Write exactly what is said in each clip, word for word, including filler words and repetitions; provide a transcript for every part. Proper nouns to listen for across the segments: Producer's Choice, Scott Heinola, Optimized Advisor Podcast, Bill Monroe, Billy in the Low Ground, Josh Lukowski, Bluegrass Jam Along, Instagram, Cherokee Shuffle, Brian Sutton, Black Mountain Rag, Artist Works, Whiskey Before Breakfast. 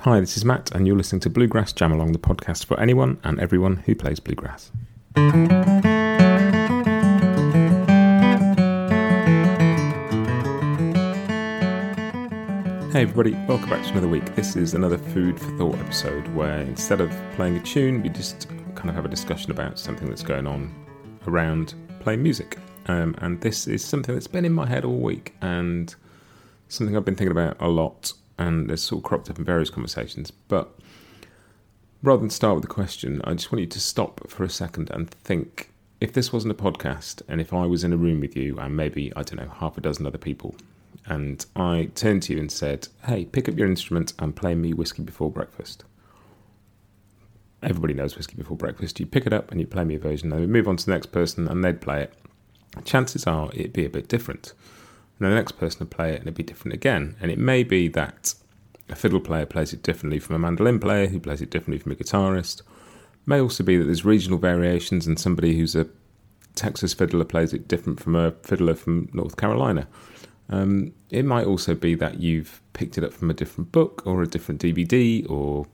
Hi, this is Matt, and you're listening to Bluegrass Jam Along, the podcast for anyone and everyone who plays bluegrass. Hey everybody, welcome back to another week. This is another Food for Thought episode where instead of playing a tune, we just kind of have a discussion about something that's going on around playing music. Um, and this is something that's been in my head all week and something I've been thinking about a lot. And it's sort of cropped up in various conversations. But rather than start with the question, I just want you to stop for a second and think, if this wasn't a podcast and if I was in a room with you and maybe, I don't know, half a dozen other people, and I turned to you and said, hey, pick up your instrument and play me Whiskey Before Breakfast. Everybody knows Whiskey Before Breakfast. You pick it up and you play me a version, and we move on to the next person and they'd play it. Chances are it'd be a bit different. And the next person will play it, and it'll be different again. And it may be that a fiddle player plays it differently from a mandolin player, who plays it differently from a guitarist. It may also be that there's regional variations, and somebody who's a Texas fiddler plays it different from a fiddler from North Carolina. Um, it might also be that you've picked it up from a different book or a different D V D, or,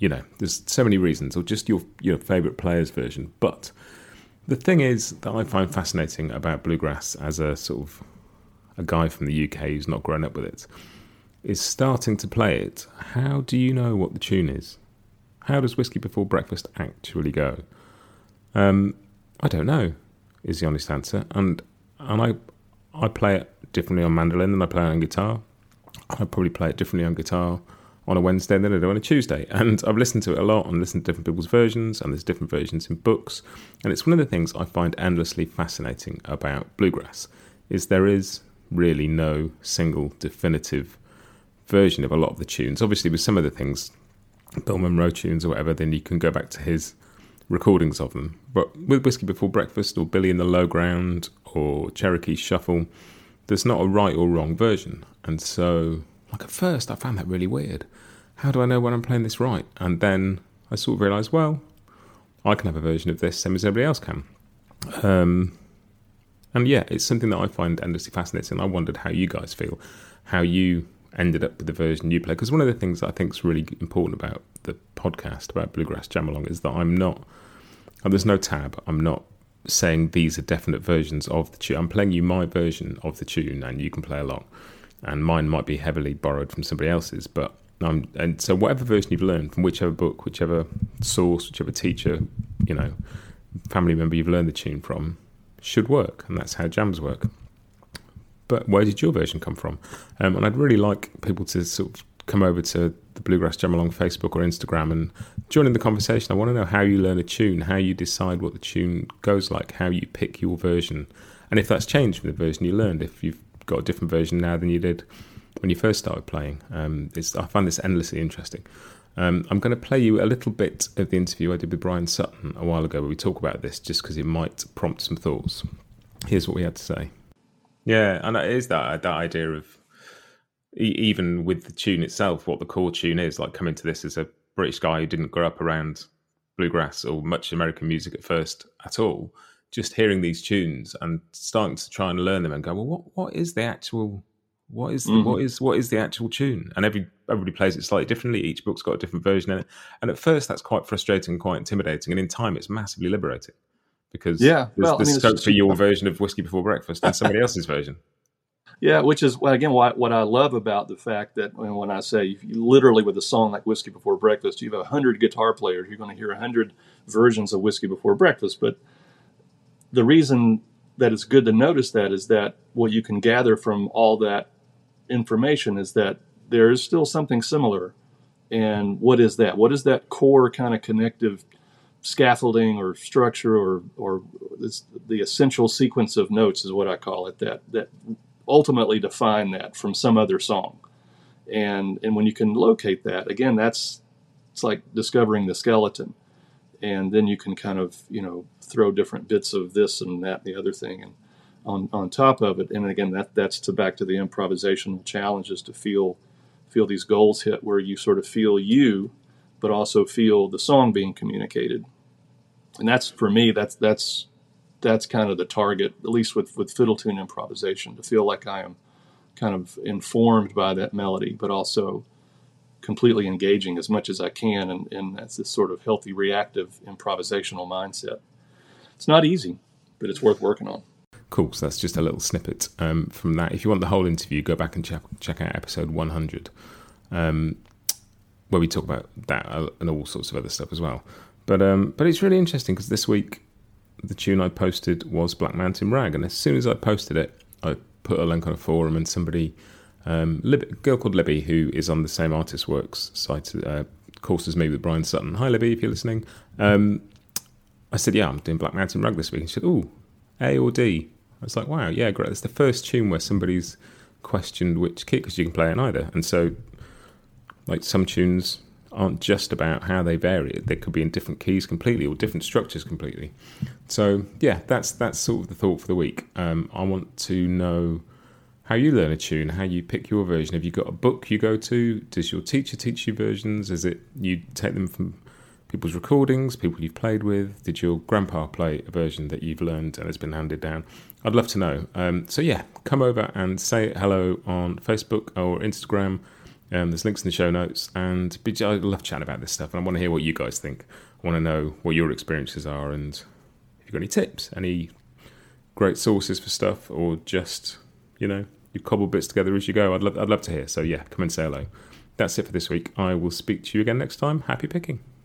you know, there's so many reasons, or just your your favourite player's version. But the thing is that I find fascinating about bluegrass as a sort of a guy from the U K who's not grown up with it, is starting to play it. How do you know what the tune is? How does Whiskey Before Breakfast actually go? Um, I don't know, is the honest answer. And and I I play it differently on mandolin than I play it on guitar. I probably play it differently on guitar on a Wednesday than I do on a Tuesday. And I've listened to it a lot and listened to different people's versions, and there's different versions in books. And it's one of the things I find endlessly fascinating about bluegrass, is there is really no single definitive version of a lot of the tunes. Obviously with some of the things, Bill Monroe tunes or whatever, then you can go back to his recordings of them. But with Whiskey Before Breakfast or Billy in the Low Ground or Cherokee Shuffle, there's not a right or wrong version. And so, like, at first I found that really weird. How do I know when I'm playing this right? And then I sort of realised, well, I can have a version of this same as everybody else can. Um... And yeah, it's something that I find endlessly fascinating. I wondered how you guys feel, how you ended up with the version you play. Because one of the things that I think is really important about the podcast, about Bluegrass Jam Along, is that I'm not, and there's no tab, I'm not saying these are definite versions of the tune. I'm playing you my version of the tune and you can play along. And mine might be heavily borrowed from somebody else's. But I'm, and so whatever version you've learned from whichever book, whichever source, whichever teacher, you know, family member you've learned the tune from, should work, and that's how jams work. But where did your version come from? Um, and I'd really like people to sort of come over to the Bluegrass Jam Along Facebook or Instagram and join in the conversation. I want to know how you learn a tune, how you decide what the tune goes like, how you pick your version, and if that's changed from the version you learned, if you've got a different version now than you did when you first started playing. Um, it's, I find this endlessly interesting. Um, I'm going to play you a little bit of the interview I did with Brian Sutton a while ago where we talk about this, just because it might prompt some thoughts. Here's what we had to say. Yeah, and it is that, that idea of, e- even with the tune itself, what the core tune is, like coming to this as a British guy who didn't grow up around bluegrass or much American music at first at all, just hearing these tunes and starting to try and learn them and go, well, what what is the actual... What is the, mm-hmm. what is what is the actual tune? And every everybody plays it slightly differently. Each book's got a different version in it. And at first, that's quite frustrating, quite intimidating. And in time, it's massively liberating, because yeah, there's well, the I mean, scope for your version of Whiskey Before Breakfast and somebody else's version. Yeah, which is again why, what I love about the fact that when, when I say you, literally with a song like Whiskey Before Breakfast, you have a hundred guitar players. You're going to hear a hundred versions of Whiskey Before Breakfast. But the reason that it's good to notice that is that what you can gather from all that information is that there is still something similar. And what is that? What is that core kind of connective scaffolding or structure or or it's the essential sequence of notes is what I call it, that that ultimately define that from some other song. And and when you can locate that, again, that's it's like discovering the skeleton. And then you can kind of, you know, throw different bits of this and that and the other thing and on, on top of it. And again, that that's to back to the improvisational challenges, to feel feel these goals hit where you sort of feel you, but also feel the song being communicated. And that's, for me, that's that's that's kind of the target, at least with, with fiddle tune improvisation, to feel like I am kind of informed by that melody, but also completely engaging as much as I can, and, and that's this sort of healthy, reactive, improvisational mindset. It's not easy, but it's worth working on. Cool, so that's just a little snippet um, from that. If you want the whole interview, go back and check, check out episode one hundred, um, where we talk about that and all sorts of other stuff as well. But um, but it's really interesting, because this week the tune I posted was Black Mountain Rag, and as soon as I posted it, I put a link on a forum, and somebody, um, Lib- a girl called Libby, who is on the same Artist Works site, uh, course as me with Brian Sutton. Hi, Libby, if you're listening. Um, I said, yeah, I'm doing Black Mountain Rag this week. And she said, ooh, A or D. I was like, wow, yeah, great. That's the first tune where somebody's questioned which key, because you can play it in either. And so, like, some tunes aren't just about how they vary. They could be in different keys completely or different structures completely. So, yeah, that's that's sort of the thought for the week. Um, I want to know how you learn a tune, how you pick your version. Have you got a book you go to? Does your teacher teach you versions? Is it you take them from people's recordings, people you've played with? Did your grandpa play a version that you've learned and has been handed down? I'd love to know. Um, so, yeah, come over and say hello on Facebook or Instagram. Um, there's links in the show notes, and I love chatting about this stuff, and I want to hear what you guys think. I want to know what your experiences are, and if you've got any tips, any great sources for stuff, or just, you know, you cobble bits together as you go. I'd love, I'd love to hear. So yeah, come and say hello. That's it for this week. I will speak to you again next time. Happy picking.